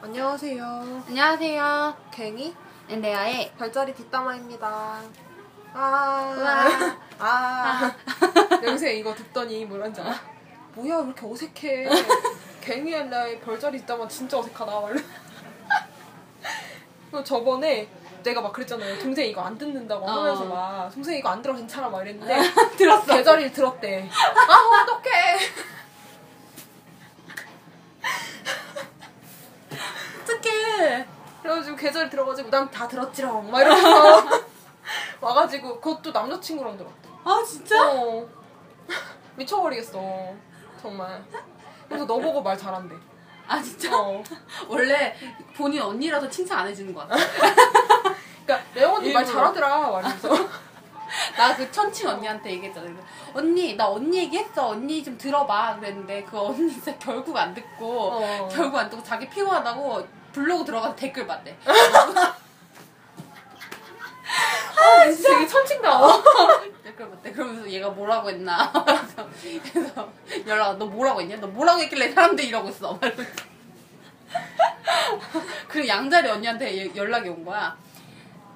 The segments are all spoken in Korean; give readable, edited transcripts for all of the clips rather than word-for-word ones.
안녕하세요. 안녕하세요. 괭이 엔레아의 별자리 뒷담화입니다. 여기서 이거 듣더니 뭐라는지 알아? 뭐야 왜 이렇게 어색해. 괭이 엔레아의 별자리 뒷담화 진짜 어색하다. 저번에 내가 막 그랬잖아요. 동생 이거 안 듣는다고 하면서 막 동생 이거 안 들어 괜찮아 막 이랬는데 들었어. 별자리를 들었대. 아 어떡해. 어떡해. 그래가지고 계절 들어가지고 난 다 들었지롱 막 이러면서 와가지고 그것도 남자친구랑 들었대. 아 진짜? 어. 미쳐버리겠어 정말. 그래서 너 보고 말 잘한대. 아 진짜? 원래 본인 언니라서 칭찬 안 해주는 것 같아. 그러니까 레오 언니 말 잘하더라 말면서. 나 그 천칭 언니한테 얘기했잖아. 언니 나 언니 얘기했어. 언니 좀 들어봐 그랬는데 그 언니 진짜 결국 안 듣고 결국 안 듣고 자기 피곤하다고 블로그 들어가서 댓글 봤대. 아 진짜 되게 천칭다워. 댓글 봤대. 그러면서 얘가 뭐라고 했나. 그래서 연락 너 뭐라고 했냐? 너 뭐라고 했길래 사람들이 이러고 있어. 그리고 양자리 언니한테 연락이 온 거야.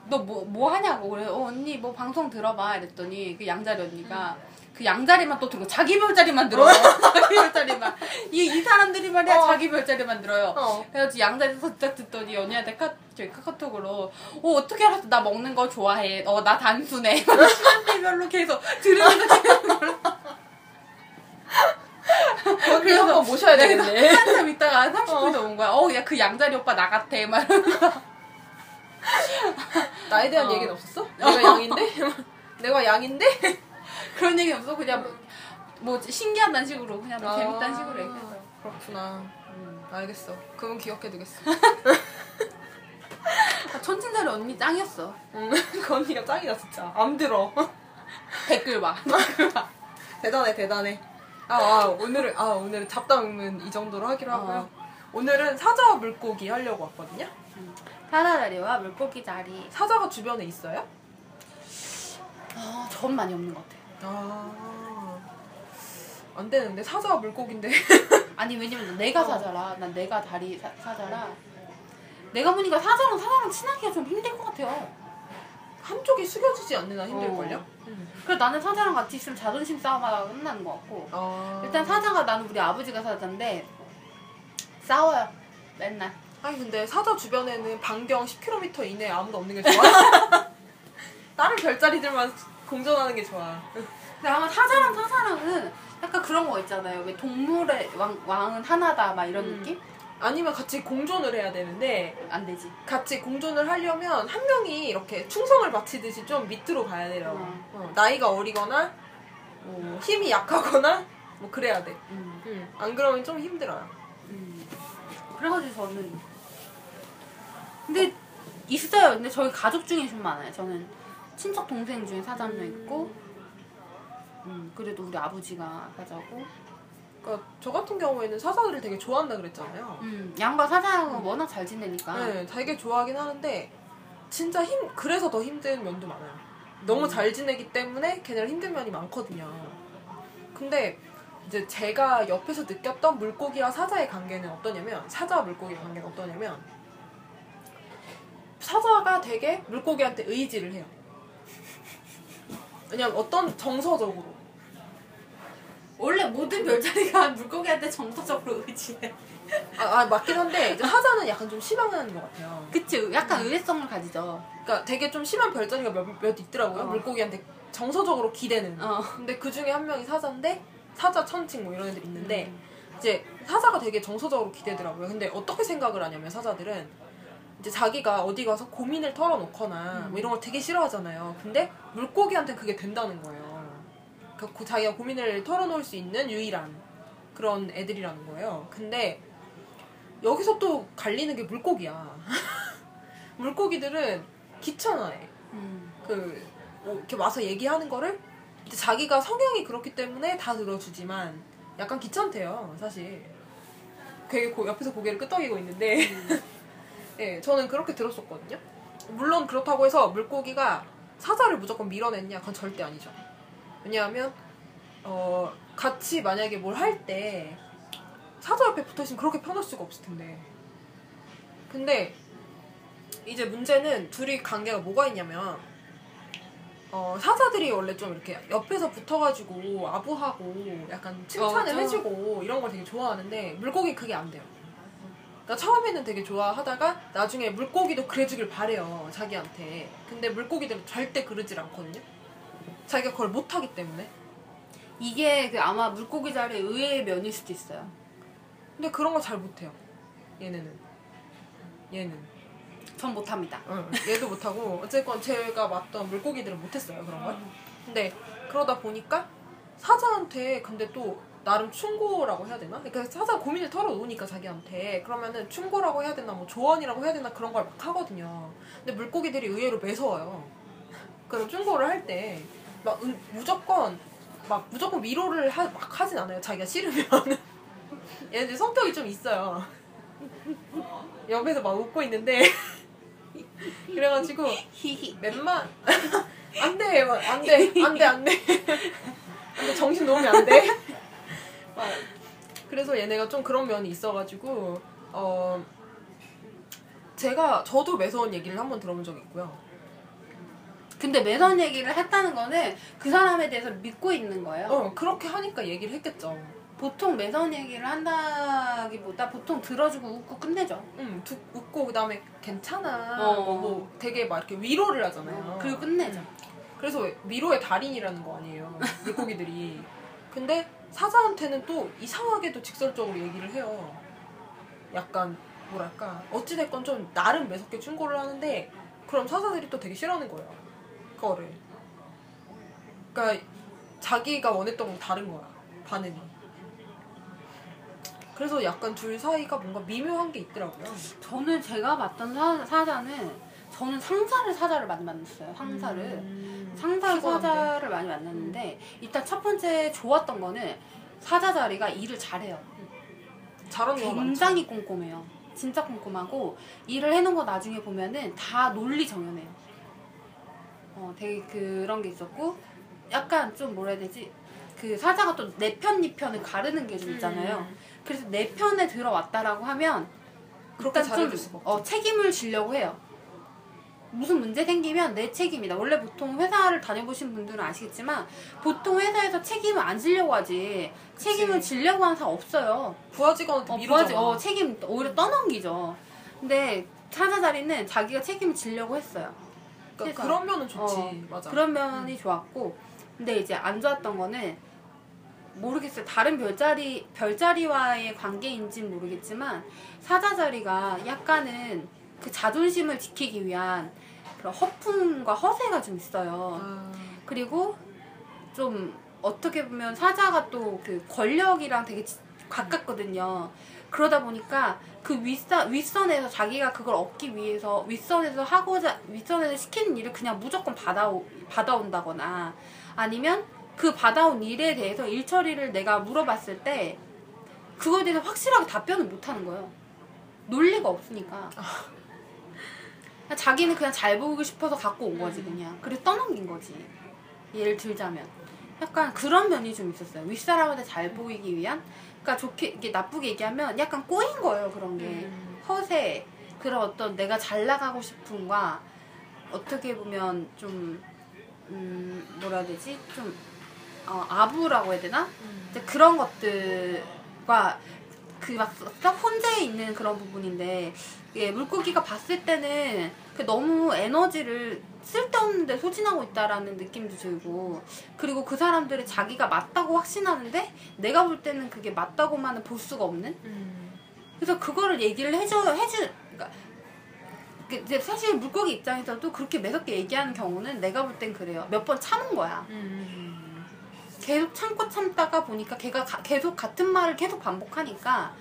너 뭐 하냐고. 그래. 언니 뭐 방송 들어봐 이랬더니 그 양자리 언니가 그 양자리만 또 들고 자기 별자리만 들어요. 자기 별자리만. 이 사람들이 말이야 자기 별자리만 들어요. 그래서 양자리 살짝 듣더니 언니한테 카카오톡으로 어떻게 알았어? 나 먹는 거 좋아해. 나 단순해. 시간대별로 계속 들으면서 계속. 그래서 한번 모셔야 되겠네. 한참 있다가 30분이 더 온 거야. 야 그 양자리 오빠 나 같아. 막 이러면서. 나에 대한 얘기는 없었어? 내가 양인데? 내가 양인데? 그런 얘기는 없어? 그냥 뭐 신기하다는 식으로 그냥 뭐 재밌다는 식으로 얘기했어. 그렇구나. 알겠어. 그건 기억해두겠어. 천진자리 언니 짱이었어. 그 언니가 짱이다 진짜. 안 들어. 댓글 봐. 대단해 대단해. 오늘은 잡담은 이 정도로 하기로 하고요. 오늘은 사자와 물고기 하려고 왔거든요. 사자자리와 물고기 자리. 사자가 주변에 있어요? 전 많이 없는 것 같아요. 안 되는데 사자와 물고기인데. 아니 왜냐면 내가 사자라. 난 내가 다리 사자라. 내가 보니까 사자랑 친하기가 좀 힘들 것 같아요. 한쪽이 숙여지지 않는 한 힘들걸요? 그래서 나는 사자랑 같이 있으면 자존심 싸움하다가 끝나는 것 같고. 일단 사자가 나는 우리 아버지가 사자인데 싸워요 맨날. 아니 근데 사자 주변에는 반경 10km 이내에 아무도 없는 게 좋아. 다른 별자리들만 공존하는 게 좋아. 근데 아마 사자랑은 약간 그런 거 있잖아요. 왜 동물의 왕은 하나다 막 이런 느낌? 아니면 같이 공존을 해야 되는데 안 되지. 같이 공존을 하려면 한 명이 이렇게 충성을 바치듯이 좀 밑으로 가야 돼요. 나이가 어리거나 힘이 약하거나 뭐 그래야 돼. 안 그러면 좀 힘들어요. 그래가지고 저는 근데 있어요. 근데 저희 가족 중에 좀 많아요. 저는 친척 동생 중에 사자 한 명 있고 그래도 우리 아버지가 사자고. 그러니까 저 같은 경우에는 사자들을 되게 좋아한다 그랬잖아요. 양과 사자하고 워낙 잘 지내니까. 네, 되게 좋아하긴 하는데 진짜 그래서 더 힘든 면도 많아요. 너무 잘 지내기 때문에 걔네랑 힘든 면이 많거든요. 근데 이제 제가 옆에서 느꼈던 물고기와 사자의 관계는 어떠냐면, 사자와 물고기의 관계가 어떠냐면, 사자가 되게 물고기한테 의지를 해요. 왜냐면 어떤 정서적으로. 원래 모든 별자리가 물고기한테 정서적으로 의지해. 맞긴 한데, 이제 사자는 약간 좀 심한 것 같아요. 그치, 약간 의외성을 가지죠. 그러니까 되게 좀 심한 별자리가 몇 있더라고요. 물고기한테 정서적으로 기대는. 근데 그 중에 한 명이 사자인데, 사자, 천칭 뭐 이런 애들 있는데 이제 사자가 되게 정서적으로 기대더라고요. 근데 어떻게 생각을 하냐면 사자들은 이제 자기가 어디 가서 고민을 털어놓거나 뭐 이런 걸 되게 싫어하잖아요. 근데 물고기한테 그게 된다는 거예요. 그러니까 자기가 고민을 털어놓을 수 있는 유일한 그런 애들이라는 거예요. 근데 여기서 또 갈리는 게 물고기야. 물고기들은 귀찮아해. 이렇게 와서 얘기하는 거를 자기가 성향이 그렇기 때문에 다 들어주지만 약간 귀찮대요 사실. 되게 옆에서 고개를 끄덕이고 있는데 네, 저는 그렇게 들었었거든요. 물론 그렇다고 해서 물고기가 사자를 무조건 밀어냈냐 그건 절대 아니죠. 왜냐하면 같이 만약에 뭘 할 때 사자 옆에 붙어있으면 그렇게 편할 수가 없을 텐데 근데 이제 문제는 둘이 관계가 뭐가 있냐면 사자들이 원래 좀 이렇게 옆에서 붙어가지고 아부하고 약간 칭찬을 해주고 이런 걸 되게 좋아하는데 물고기 그게 안 돼요. 그러니까 처음에는 되게 좋아하다가 나중에 물고기도 그래주길 바래요, 자기한테. 근데 물고기들은 절대 그러질 않거든요. 자기가 그걸 못하기 때문에. 이게 그 아마 물고기 자리의 의외의 면일 수도 있어요. 근데 그런 거 잘 못해요. 얘는. 전 못합니다. 응, 얘도 못하고 어쨌건 제가 맡던 물고기들은 못했어요 그런 걸. 근데 그러다 보니까 사자한테 근데 또 나름 충고라고 해야 되나? 그러니까 사자 고민을 털어놓으니까 자기한테 그러면은 충고라고 해야 되나 뭐 조언이라고 해야 되나 그런 걸 막 하거든요. 근데 물고기들이 의외로 매서워요. 그럼 충고를 할 때 막 무조건 위로를 막 하진 않아요. 자기가 싫으면. 얘네들 성격이 좀 있어요. 옆에서 막 웃고 있는데. 그래가지고 웬만 안돼 정신 놓으면 안돼. 그래서 얘네가 좀 그런 면이 있어가지고 저도 매서운 얘기를 한번 들어본 적이 있고요. 근데 매서운 얘기를 했다는 거는 그 사람에 대해서 믿고 있는 거예요. 그렇게 하니까 얘기를 했겠죠. 보통 매서운 얘기를 한다기보다 보통 들어주고 웃고 끝내죠. 웃고 그다음에 괜찮아. 뭐 되게 막 이렇게 위로를 하잖아요. 그리고 끝내죠. 그래서 위로의 달인이라는 거 아니에요, 물고기들이. 근데 사자한테는 또 이상하게도 직설적으로 얘기를 해요. 약간 뭐랄까 어찌됐건 좀 나름 매섭게 충고를 하는데 그럼 사자들이 또 되게 싫어하는 거예요, 그거를. 그러니까 자기가 원했던 건 다른 거야, 반응이. 그래서 약간 둘 사이가 뭔가 미묘한 게 있더라고요. 저는 제가 봤던 사자는 저는 사자를 많이 만났어요. 사자를 많이 만났는데 일단 첫 번째 좋았던 거는 사자 자리가 일을 잘해요. 잘하는 거 굉장히 많죠. 꼼꼼해요. 진짜 꼼꼼하고 일을 해놓은 거 나중에 보면은 다 논리 정연해요. 되게 그런 게 있었고 약간 좀 뭐라 해야 되지? 그 사자가 또 내 편, 니 편을 가르는 게 좀 있잖아요. 그래서 내 편에 들어왔다라고 하면 그렇게 잘해줄 수가 없죠. 책임을 지려고 해요. 무슨 문제 생기면 내 책임이다. 원래 보통 회사를 다녀보신 분들은 아시겠지만 보통 회사에서 책임을 안 지려고 하지. 그치. 책임을 지려고 하는 사람 없어요. 부하직원한테 미루잖아. 책임 오히려 떠넘기죠. 근데 사자 자리는 자기가 책임을 지려고 했어요. 그러니까 그런 면은 좋지. 맞아. 그런 면이 좋았고 근데 이제 안 좋았던 거는 모르겠어요. 다른 별자리와의 관계인지는 모르겠지만 사자 자리가 약간은 그 자존심을 지키기 위한 그런 허풍과 허세가 좀 있어요. 그리고 좀 어떻게 보면 사자가 또 그 권력이랑 되게 가깝거든요. 그러다 보니까 그 윗선에서 자기가 그걸 얻기 위해서 윗선에서 시키는 일을 그냥 무조건 받아온다거나 아니면 그 받아온 일에 대해서 일처리를 내가 물어봤을 때 그거에 대해서 확실하게 답변을 못하는 거예요. 논리가 없으니까. 자기는 그냥 잘 보고 싶어서 갖고 온 거지 그냥. 그래서 떠넘긴 거지. 예를 들자면 약간 그런 면이 좀 있었어요. 윗사람한테 잘 보이기 위한. 그러니까 이게 나쁘게 얘기하면 약간 꼬인 거예요 그런 게. 허세, 그런 어떤 내가 잘 나가고 싶음과 어떻게 보면 좀 뭐라 해야 되지? 좀 아부라고 해야 되나? 이제 그런 것들과 그 막 딱 혼재해 있는 그런 부분인데 예, 물고기가 봤을 때는 너무 에너지를 쓸데없는데 소진하고 있다라는 느낌도 들고 그리고 그 사람들이 자기가 맞다고 확신하는데 내가 볼 때는 그게 맞다고만은 볼 수가 없는? 그래서 그거를 얘기를 그러니까 이제 사실 물고기 입장에서도 그렇게 매섭게 얘기하는 경우는 내가 볼 땐 그래요. 몇 번 참은 거야. 계속 참다가 보니까 걔가 계속 같은 말을 계속 반복하니까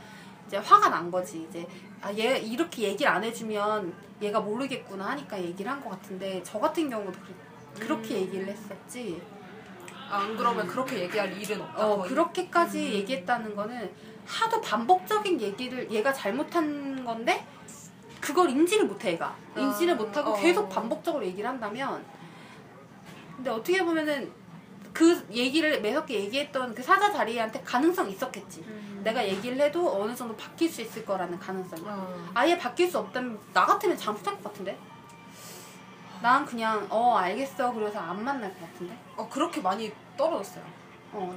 이제 화가 난 거지. 이제 얘 이렇게 얘기를 안 해주면 얘가 모르겠구나 하니까 얘기를 한 것 같은데 저 같은 경우도 그렇게 얘기를 했었지. 안 그러면 그렇게 얘기할 일은 없다. 그렇게까지 얘기했다는 거는 하도 반복적인 얘기를 얘가 잘못한 건데 그걸 인지를 못해, 얘가. 인지를 못하고 계속 반복적으로 얘기를 한다면 근데 어떻게 보면은 그 얘기를 매섭게 얘기했던 그 사자 자리한테 가능성이 있었겠지. 내가 얘기를 해도 어느 정도 바뀔 수 있을 거라는 가능성이. 아예 바뀔 수 없다면 나 같으면 잠수 탈 것 같은데? 난 그냥 알겠어 그래서 안 만날 것 같은데? 그렇게 많이 떨어졌어요.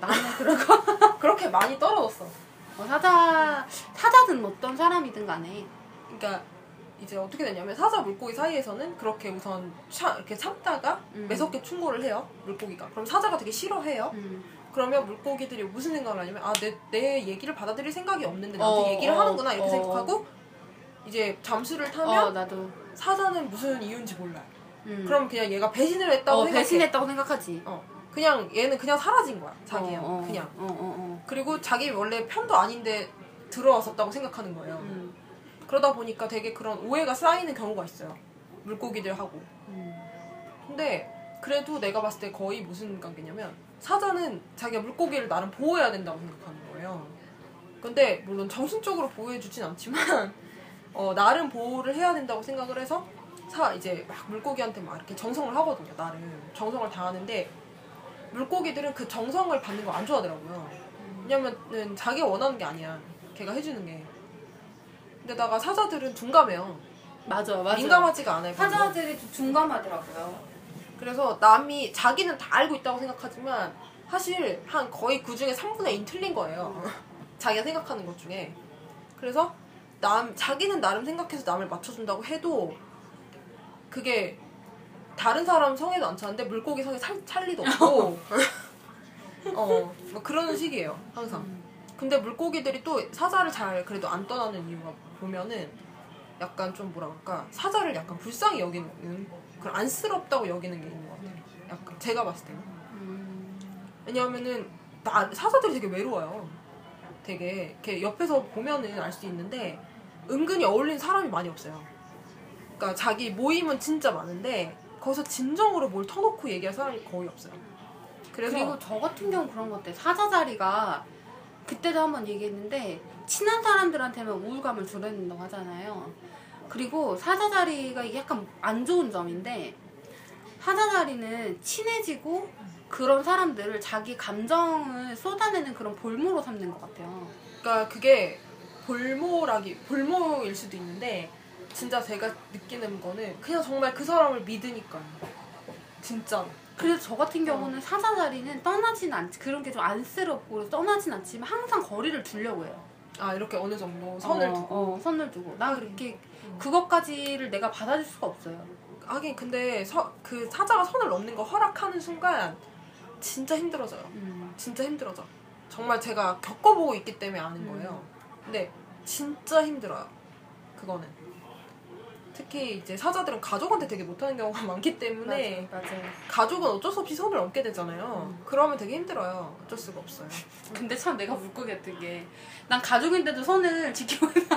나는 그러고 그렇게 많이 떨어졌어. 사자든 어떤 사람이든 간에. 그러니까 이제 어떻게 되냐면 사자 물고기 사이에서는 그렇게 우선 이렇게 참다가 매섭게 충고를 해요 물고기가. 그럼 사자가 되게 싫어해요. 그러면 물고기들이 무슨 생각을 하냐면 내 얘기를 받아들일 생각이 없는데 나한테 얘기를 하는구나 이렇게 생각하고 이제 잠수를 타면 나도. 사자는 무슨 이유인지 몰라요. 그럼 그냥 얘가 배신을 했다고 생각해. 배신했다고 생각하지. 그냥 얘는 그냥 사라진 거야 자기야. 그리고 자기 원래 편도 아닌데 들어왔었다고 생각하는 거예요. 그러다 보니까 되게 그런 오해가 쌓이는 경우가 있어요 물고기들하고. 근데 그래도 내가 봤을 때 거의 무슨 관계냐면 사자는 자기가 물고기를 나름 보호해야 된다고 생각하는 거예요. 근데 물론 정신적으로 보호해주진 않지만 나름 보호를 해야 된다고 생각을 해서 이제 막 물고기한테 막 이렇게 정성을 하거든요. 나름 정성을 다하는데 물고기들은 그 정성을 받는 걸 안 좋아하더라고요. 왜냐면은 자기가 원하는 게 아니야 걔가 해주는 게. 게다가 사자들은 둔감해요. 맞아. 민감하지가 않아요. 사자들이 둔감하더라고요. 그래서 남이 자기는 다 알고 있다고 생각하지만 사실 한 거의 그 중에 3분의 2 틀린 거예요. 자기가 생각하는 것 중에. 그래서 자기는 나름 생각해서 남을 맞춰준다고 해도 그게 다른 사람 성에도 안 차는데 물고기 성에 찰 리도 없고 뭐 그런 식이에요 항상. 근데 물고기들이 또 사자를 잘 그래도 안 떠나는 이유가 보면은 약간 좀 뭐랄까 사자를 약간 불쌍히 여기는 그런 안쓰럽다고 여기는 게 있는 것 같아요. 약간 제가 봤을 때는. 왜냐하면은 사자들이 되게 외로워요. 되게 이렇게 옆에서 보면은 알 수 있는데 은근히 어울리는 사람이 많이 없어요. 그러니까 자기 모임은 진짜 많은데 거기서 진정으로 뭘 터놓고 얘기할 사람이 거의 없어요. 그리고 저 같은 경우 그런 것 같아요. 사자 자리가 그때도 한번 얘기했는데 친한 사람들한테만 우울감을 주는다고 하잖아요. 그리고 사자자리가 이게 약간 안 좋은 점인데 사자자리는 친해지고 그런 사람들을 자기 감정을 쏟아내는 그런 볼모로 삼는 것 같아요. 그러니까 그게 볼모일 수도 있는데 진짜 제가 느끼는 거는 그냥 정말 그 사람을 믿으니까요. 진짜로. 그래서 저 같은 경우는 사자자리는 떠나진 않지, 그런 게 좀 안쓰럽고 떠나진 않지만 항상 거리를 두려고 해요. 이렇게 어느 정도 선을 두고. 선을 두고. 나 그렇게 그것까지를 내가 받아줄 수가 없어요. 하긴 근데 그 사자가 선을 넘는 거 허락하는 순간 진짜 힘들어져요. 진짜 힘들어져. 정말 제가 겪어보고 있기 때문에 아는 거예요. 근데 진짜 힘들어요. 그거는. 특히 이제 사자들은 가족한테 되게 못하는 경우가 많기 때문에 맞아요. 가족은 어쩔 수 없이 선을 넘게 되잖아요. 그러면 되게 힘들어요. 어쩔 수가 없어요. 근데 참 내가 물고기 같은 게 난 가족인데도 선을 지키고 있어.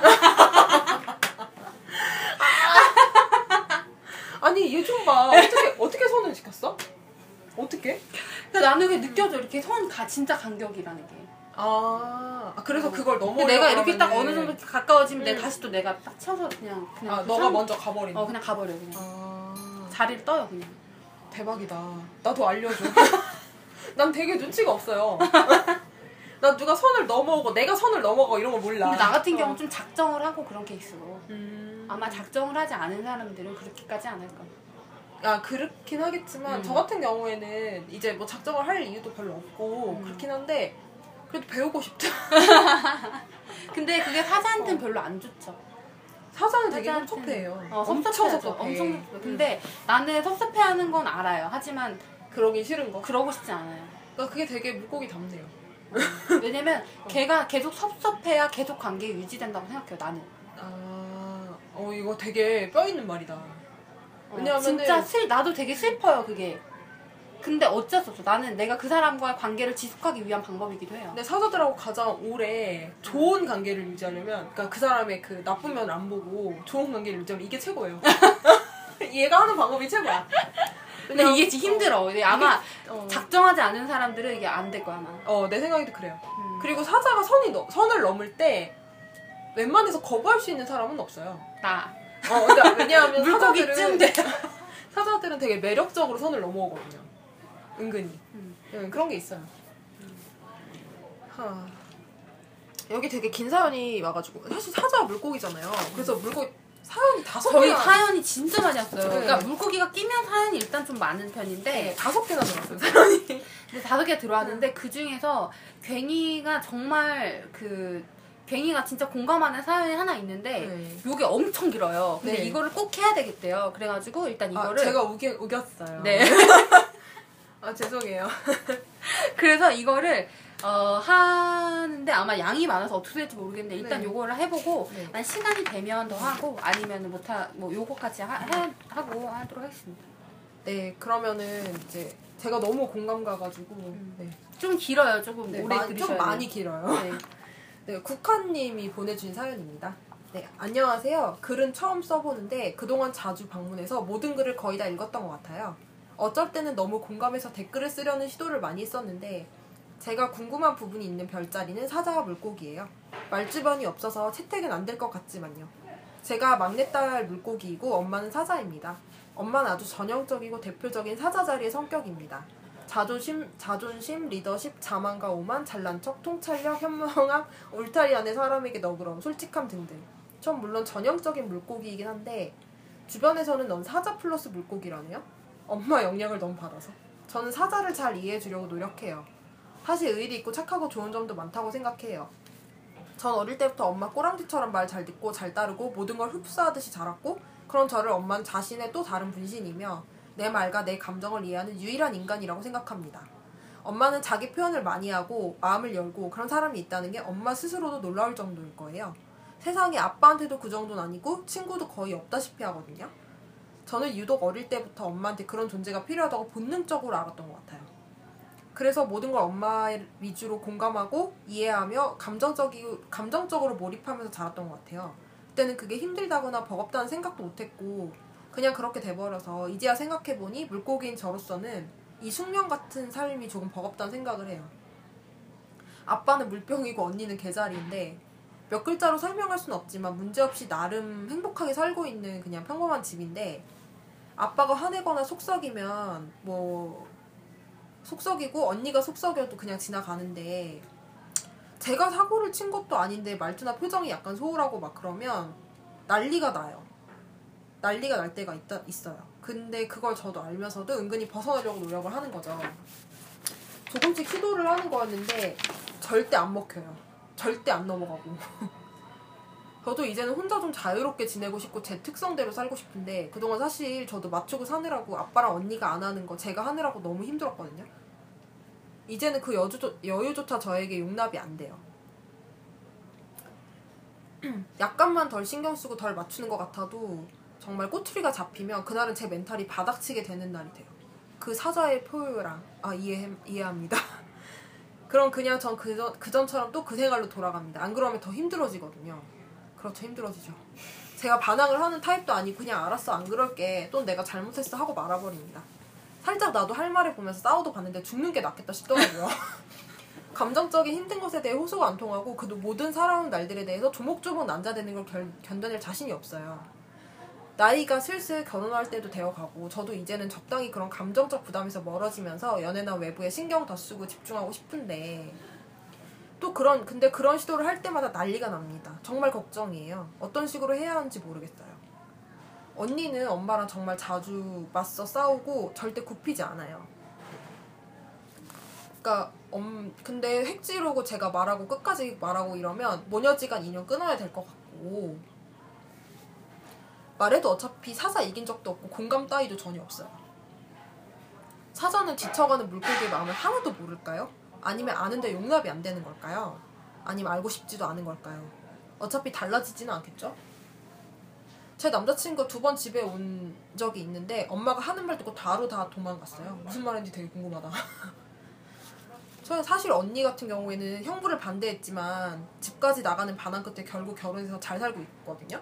아니 얘 좀 봐. 어떻게 선을 지켰어? 어떻게? 그러니까 나는 그게 느껴져. 이렇게 진짜 간격이라는 게. 그래서 그걸 넘어오려고 내가 이렇게 딱 어느 정도 가까워지면 다시 또 내가 딱 쳐서 그냥 너가 먼저 가버린다. 그냥 가버려 그냥. 자리를 떠요 그냥. 대박이다. 나도 알려줘. 난 되게 눈치가 없어요. 난 누가 선을 넘어오고 내가 선을 넘어가 이런 걸 몰라. 근데 나 같은 경우는 좀 작정을 하고 그런 케이스로. 아마 작정을 하지 않은 사람들은 그렇게까지 안 할까. 그렇긴 하겠지만 저 같은 경우에는 이제 뭐 작정을 할 이유도 별로 없고 그렇긴 한데 그래도 배우고 싶다. 근데 그게 사자한테는 별로 안 좋죠. 사자는 되게 섭섭해해요. 섭섭해. 근데 나는 섭섭해하는 건 알아요. 하지만 그러기 싫은 거. 그러고 싶지 않아요. 그러니까 그게 되게 물고기 답네요. 왜냐면 걔가 계속 섭섭해야 계속 관계 유지된다고 생각해요. 나는. 이거 되게 뼈 있는 말이다. 왜냐면 진짜 나도 되게 슬퍼요. 그게. 근데 어쩔 수 없어. 나는 내가 그 사람과의 관계를 지속하기 위한 방법이기도 해요. 근데 사자들하고 가장 오래 좋은 관계를 유지하려면 그러니까 그 사람의 그 나쁜 면을 안 보고 좋은 관계를 유지하면 이게 최고예요. 얘가 하는 방법이 최고야. 근데 이게 힘들어. 아마 작정하지 않은 사람들은 이게 안 될 거야. 아마. 내 생각에도 그래요. 그리고 사자가 선을 넘을 때 웬만해서 거부할 수 있는 사람은 없어요. 나. 그러니까 왜냐하면 물고기쯤 돼. 사자들은 되게 매력적으로 선을 넘어오거든요. 은근히. 그런 게 있어요. 하. 여기 되게 긴 사연이 와가지고 사실 사자 물고기잖아요. 그래서 물고기 사연이 5개나 사연이 진짜 많이 왔어요. 네. 그러니까 물고기가 끼면 사연이 일단 좀 많은 편인데 네, 5개나 들어왔어요 사연이. 근데 5개 들어왔는데 그 중에서 괭이가 정말 그 괭이가 진짜 공감하는 사연이 하나 있는데 요게 엄청 길어요. 근데 이거를 꼭 해야 되겠대요. 그래가지고 일단 이거를 제가 우겼어요. 네. 아 죄송해요. 그래서 이거를 하는데 아마 양이 많아서 어떻게 될지 모르겠는데 일단 요거를 해보고 만 시간이 되면 더 하고 아니면 못하 뭐 요거까지 하고 하도록 하겠습니다. 네 그러면은 이제 제가 너무 공감 가가지고 좀 길어요. 조금 오래 들으셔야 좀 많이 길어요. 네, 국화님이 보내주신 사연입니다. 네, 안녕하세요. 글은 처음 써보는데 그동안 자주 방문해서 모든 글을 거의 다 읽었던 것 같아요. 어쩔 때는 너무 공감해서 댓글을 쓰려는 시도를 많이 했었는데 제가 궁금한 부분이 있는 별자리는 사자와 물고기예요. 말주변이 없어서 채택은 안 될 것 같지만요. 제가 막내딸 물고기이고 엄마는 사자입니다. 엄마는 아주 전형적이고 대표적인 사자자리의 성격입니다. 자존심, 리더십, 자만과 오만, 잘난 척, 통찰력, 현명함, 울타리 안에 사람에게 너그러움, 솔직함 등등. 전 물론 전형적인 물고기이긴 한데 주변에서는 넌 사자 플러스 물고기라네요? 엄마 영향을 너무 받아서. 저는 사자를 잘 이해해주려고 노력해요. 사실 의리 있고 착하고 좋은 점도 많다고 생각해요. 전 어릴 때부터 엄마 꼬랑지처럼 말 잘 듣고 잘 따르고 모든 걸 흡수하듯이 자랐고 그런 저를 엄마는 자신의 또 다른 분신이며 내 말과 내 감정을 이해하는 유일한 인간이라고 생각합니다. 엄마는 자기 표현을 많이 하고 마음을 열고 그런 사람이 있다는 게 엄마 스스로도 놀라울 정도일 거예요. 세상에 아빠한테도 그 정도는 아니고 친구도 거의 없다시피 하거든요. 저는 유독 어릴 때부터 엄마한테 그런 존재가 필요하다고 본능적으로 알았던 것 같아요. 그래서 모든 걸 엄마 위주로 공감하고 이해하며 감정적으로 몰입하면서 자랐던 것 같아요. 그때는 그게 힘들다거나 버겁다는 생각도 못했고 그냥 그렇게 돼버려서 이제야 생각해보니 물고기인 저로서는 이 숙명 같은 삶이 조금 버겁다는 생각을 해요. 아빠는 물병이고 언니는 개자리인데 몇 글자로 설명할 순 없지만 문제없이 나름 행복하게 살고 있는 그냥 평범한 집인데 아빠가 화내거나 속썩이면 뭐 속썩이고 언니가 속썩여도 그냥 지나가는데 제가 사고를 친 것도 아닌데 말투나 표정이 약간 소홀하고 막 그러면 난리가 나요. 난리가 날 때가 있어요. 근데 그걸 저도 알면서도 은근히 벗어나려고 노력을 하는 거죠. 조금씩 시도를 하는 거였는데 절대 안 먹혀요. 절대 안 넘어가고. 저도 이제는 혼자 좀 자유롭게 지내고 싶고 제 특성대로 살고 싶은데 그동안 사실 저도 맞추고 사느라고 아빠랑 언니가 안 하는 거 제가 하느라고 너무 힘들었거든요. 이제는 그 여유조차 저에게 용납이 안 돼요. 약간만 덜 신경 쓰고 덜 맞추는 것 같아도 정말 꼬투리가 잡히면 그날은 제 멘탈이 바닥치게 되는 날이 돼요. 그 사자의 포효랑 이해합니다. 그럼 그냥 전 그전처럼 또 그 생활로 돌아갑니다. 안 그러면 더 힘들어지거든요. 그렇죠, 힘들어지죠. 제가 반항을 하는 타입도 아니고 그냥 알았어, 안 그럴게, 또 내가 잘못했어 하고 말아버립니다. 살짝 나도 할 말을 보면서 싸워도 봤는데 죽는 게 낫겠다 싶더라고요. 감정적인 힘든 것에 대해 호소가 안 통하고 그 모든 살아온 날들에 대해서 조목조목 난자되는 걸 견뎌낼 자신이 없어요. 나이가 슬슬 결혼할 때도 되어가고 저도 이제는 적당히 그런 감정적 부담에서 멀어지면서 연애나 외부에 신경 더 쓰고 집중하고 싶은데 또 근데 그런 시도를 할 때마다 난리가 납니다. 정말 걱정이에요. 어떤 식으로 해야 하는지 모르겠어요. 언니는 엄마랑 정말 자주 맞서 싸우고 절대 굽히지 않아요. 그러니까 근데 획지르고 제가 말하고 끝까지 말하고 이러면 모녀지간 인연 끊어야 될 것 같고 말해도 어차피 사자 이긴 적도 없고 공감 따위도 전혀 없어요. 사자는 지쳐가는 물고기의 마음을 하나도 모를까요? 아니면 아는데 용납이 안 되는 걸까요? 아니면 알고 싶지도 않은 걸까요? 어차피 달라지지는 않겠죠? 제 남자친구가 2번 집에 온 적이 있는데 엄마가 하는 말 듣고 바로 다 도망갔어요. 무슨 말인지 되게 궁금하다. 저는 사실 언니 같은 경우에는 형부를 반대했지만 집까지 나가는 반항 끝에 결국 결혼해서 잘 살고 있거든요.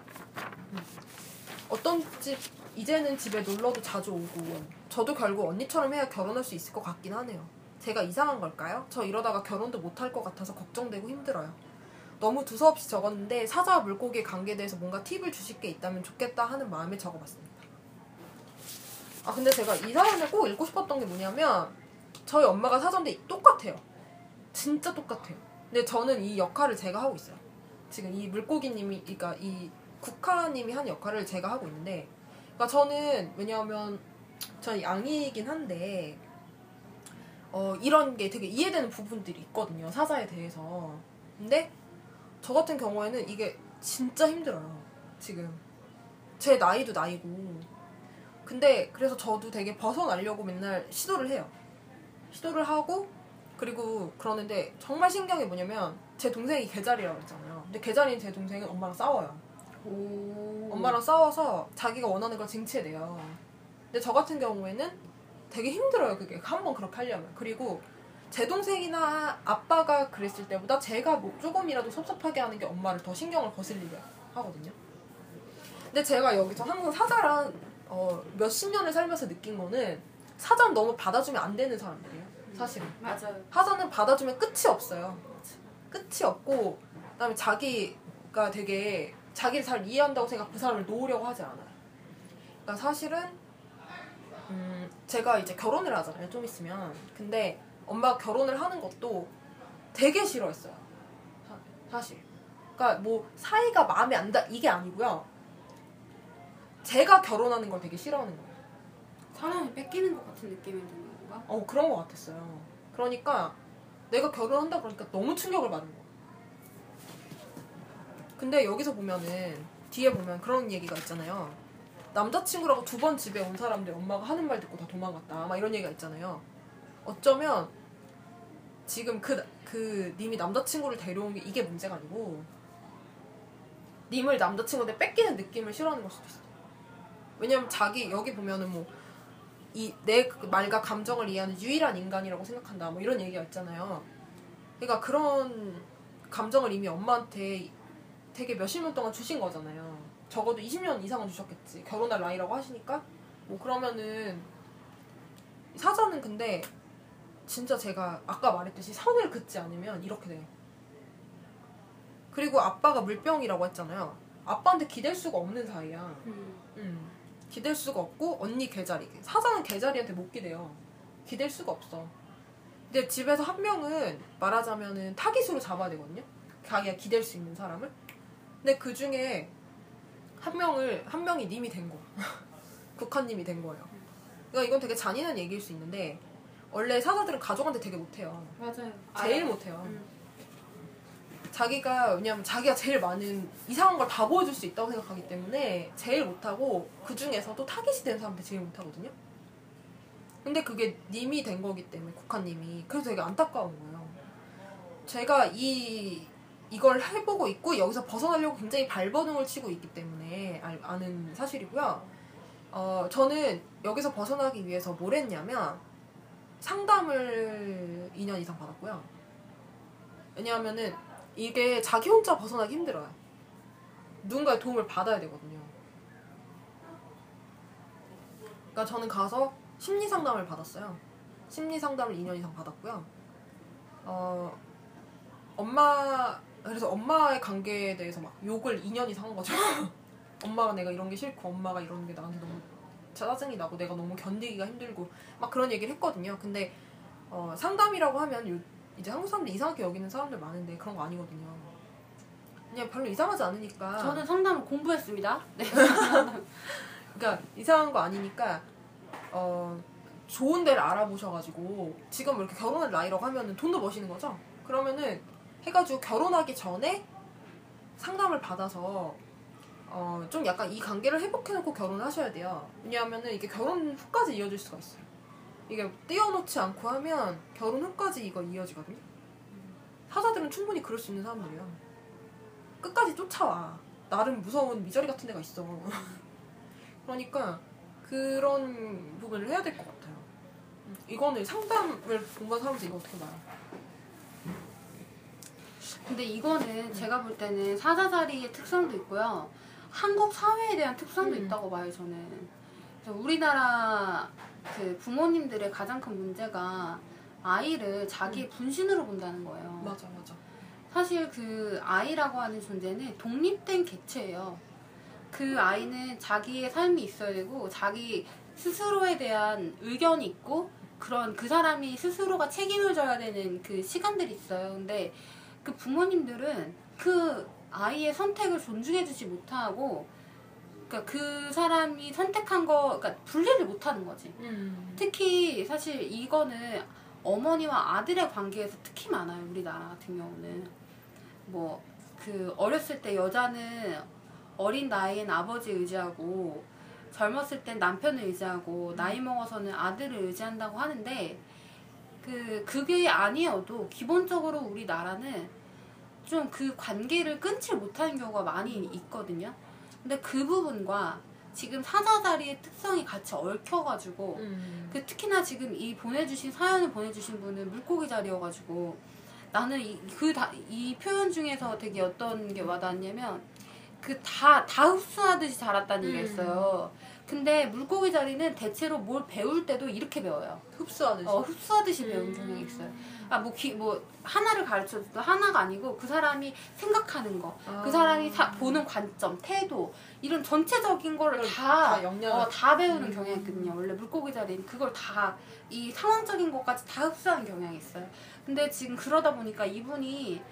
어떤 집 이제는 집에 놀러도 자주 오고 저도 결국 언니처럼 해야 결혼할 수 있을 것 같긴 하네요. 제가 이상한 걸까요? 저 이러다가 결혼도 못할 것 같아서 걱정되고 힘들어요. 너무 두서없이 적었는데 사자와 물고기의 관계에 대해서 뭔가 팁을 주실 게 있다면 좋겠다 하는 마음에 적어봤습니다. 아 근데 제가 이 사연을 꼭 읽고 싶었던 게 뭐냐면 저희 엄마가 사전데 똑같아요. 진짜 똑같아요. 근데 저는 이 역할을 제가 하고 있어요. 지금 이 물고기님이, 그러니까 이 국화님이 한 역할을 제가 하고 있는데, 그러니까 저는, 왜냐하면 저는 양이긴 한데 이런 게 되게 이해되는 부분들이 있거든요, 사자에 대해서. 근데 저 같은 경우에는 이게 진짜 힘들어요. 지금 제 나이도 나이고. 근데 그래서 저도 되게 벗어나려고 맨날 시도를 해요. 시도를 하고, 그리고 그러는데 정말 신기한 게 뭐냐면, 제 동생이 개자리라고 했잖아요. 근데 개자리인 제 동생은 엄마랑 싸워요. 오. 엄마랑 싸워서 자기가 원하는 걸 쟁취해내요. 근데 저 같은 경우에는 되게 힘들어요, 그게. 한번 그렇게 하려면. 그리고 제 동생이나 아빠가 그랬을 때보다 제가 뭐 조금이라도 섭섭하게 하는 게 엄마를 더 신경을 거슬리게 하거든요. 근데 제가 여기서 항상 사자랑 몇십 년을 살면서 느낀 거는, 사자는 너무 받아주면 안 되는 사람들이에요, 사실은. 맞아요. 사자는 받아주면 끝이 없어요. 끝이 없고, 그다음에 자기가 되게 자기를 잘 이해한다고 생각, 그 사람을 놓으려고 하지 않아요. 그러니까 사실은 제가 이제 결혼을 하잖아요, 좀 있으면. 근데 엄마가 결혼을 하는 것도 되게 싫어했어요, 사실. 그러니까 뭐 사이가 마음에 안 다 이게 아니고요, 제가 결혼하는 걸 되게 싫어하는 거예요. 사람이 뺏기는 것 같은 느낌이 드는 건가? 그런 것 같았어요. 그러니까 내가 결혼한다 그러니까 너무 충격을 받은 거예요. 근데 여기서 보면은, 뒤에 보면 그런 얘기가 있잖아요. 남자친구라고 2번 집에 온 사람들 엄마가 하는 말 듣고 다 도망갔다, 막 이런 얘기가 있잖아요. 어쩌면 지금 그 님이 남자친구를 데려온 게 이게 문제가 아니고, 님을 남자친구한테 뺏기는 느낌을 싫어하는 걸 수도 있어요. 왜냐면 자기, 여기 보면은 뭐 이 내 말과 감정을 이해하는 유일한 인간이라고 생각한다, 뭐 이런 얘기가 있잖아요. 그러니까 그런 감정을 이미 엄마한테 되게 몇십 년 동안 주신 거잖아요. 적어도 20년 이상은 주셨겠지, 결혼할 나이라고 하시니까. 뭐 그러면은 사자는, 근데 진짜 제가 아까 말했듯이 선을 긋지 않으면 이렇게 돼요. 그리고 아빠가 물병이라고 했잖아요. 아빠한테 기댈 수가 없는 사이야. 기댈 수가 없고, 언니 개자리. 사자는 개자리한테 못 기대요. 기댈 수가 없어. 근데 집에서 한 명은 말하자면은 타깃으로 잡아야 되거든요, 자기가 기댈 수 있는 사람을. 근데 그 중에 한 명이 님이 된 거야. 국화님이 된 거예요. 그러니까 이건 되게 잔인한 얘기일 수 있는데, 원래 사자들은 가족한테 되게 못해요. 맞아요. 제일 못해요. 자기가, 왜냐면 자기가 제일 많은 이상한 걸 다 보여줄 수 있다고 생각하기 때문에 제일 못하고, 그 중에서도 타깃이 된 사람한테 제일 못하거든요. 근데 그게 님이 된 거기 때문에, 국화님이. 그래서 되게 안타까운 거예요. 제가 이걸 해보고 있고, 여기서 벗어나려고 굉장히 발버둥을 치고 있기 때문에 아는 사실이고요. 저는 여기서 벗어나기 위해서 뭘 했냐면, 상담을 2년 이상 받았고요. 왜냐하면은 이게 자기 혼자 벗어나기 힘들어요. 누군가의 도움을 받아야 되거든요. 그러니까 저는 가서 심리 상담을 받았어요. 심리 상담을 2년 이상 받았고요. 그래서 엄마의 관계에 대해서 막 욕을 2년 이상 한 거죠. 엄마가 내가 이런 게 싫고, 엄마가 이런 게 나한테 너무 짜증이 나고, 내가 너무 견디기가 힘들고, 막 그런 얘기를 했거든요. 근데 상담이라고 하면 이제 한국 사람들 이상하게 여기는 사람들 많은데, 그런 거 아니거든요. 그냥 별로 이상하지 않으니까. 저는 상담을 공부했습니다. 네. 그러니까 이상한 거 아니니까 좋은 데를 알아보셔가지고, 지금 이렇게 결혼할 나이라고 하면은 돈도 버시는 거죠. 그러면은 해가지고 결혼하기 전에 상담을 받아서 좀 약간 이 관계를 회복해놓고 결혼을 하셔야 돼요. 왜냐하면은 이게 결혼 후까지 이어질 수가 있어요. 이게 떼어놓지 않고 하면 결혼 후까지 이거 이어지거든요. 사자들은 충분히 그럴 수 있는 사람들이에요. 끝까지 쫓아와. 나름 무서운 미저리 같은 데가 있어. 그러니까 그런 부분을 해야 될 것 같아요. 이거는 상담을 공부한 사람들 이거 어떻게 봐요? 근데 이거는 제가 볼 때는 사자 자리의 특성도 있고요, 한국 사회에 대한 특성도 있다고 봐요, 저는. 그래서 우리나라 그 부모님들의 가장 큰 문제가 아이를 자기의 분신으로 본다는 거예요. 맞아, 맞아. 사실 그 아이라고 하는 존재는 독립된 개체예요. 그 아이는 자기의 삶이 있어야 되고, 자기 스스로에 대한 의견이 있고, 그런 그 사람이 스스로가 책임을 져야 되는 그 시간들이 있어요. 근데 그 부모님들은 그 아이의 선택을 존중해주지 못하고, 그러니까 그 사람이 선택한 거, 그러니까 분리를 못하는 거지. 특히 사실 이거는 어머니와 아들의 관계에서 특히 많아요. 우리나라 같은 경우는 뭐 그 어렸을 때 여자는 어린 나이엔 아버지 의지하고, 젊었을 땐 남편을 의지하고, 나이 먹어서는 아들을 의지한다고 하는데, 그게 아니어도 기본적으로 우리나라는 좀 그 관계를 끊지 못하는 경우가 많이 있거든요. 근데 그 부분과 지금 사자자리의 특성이 같이 얽혀가지고, 그 특히나 지금 이 사연을 보내주신 분은 물고기 자리여가지고, 나는 이 표현 중에서 되게 어떤 게 와닿았냐면, 다 흡수하듯이 자랐다는 얘기가 있어요. 근데 물고기 자리는 대체로 뭘 배울 때도 이렇게 배워요. 흡수하듯이. 흡수하듯이 배운 경향이 있어요. 하나를 가르쳐줘도 하나가 아니고 그 사람이 생각하는 거, 그 사람이 보는 관점, 태도, 이런 전체적인 거를 다 배우는 경향이 있거든요. 원래 물고기 자리는 그걸 다, 이 상황적인 것까지 다 흡수하는 경향이 있어요. 근데 지금 그러다 보니까 이분이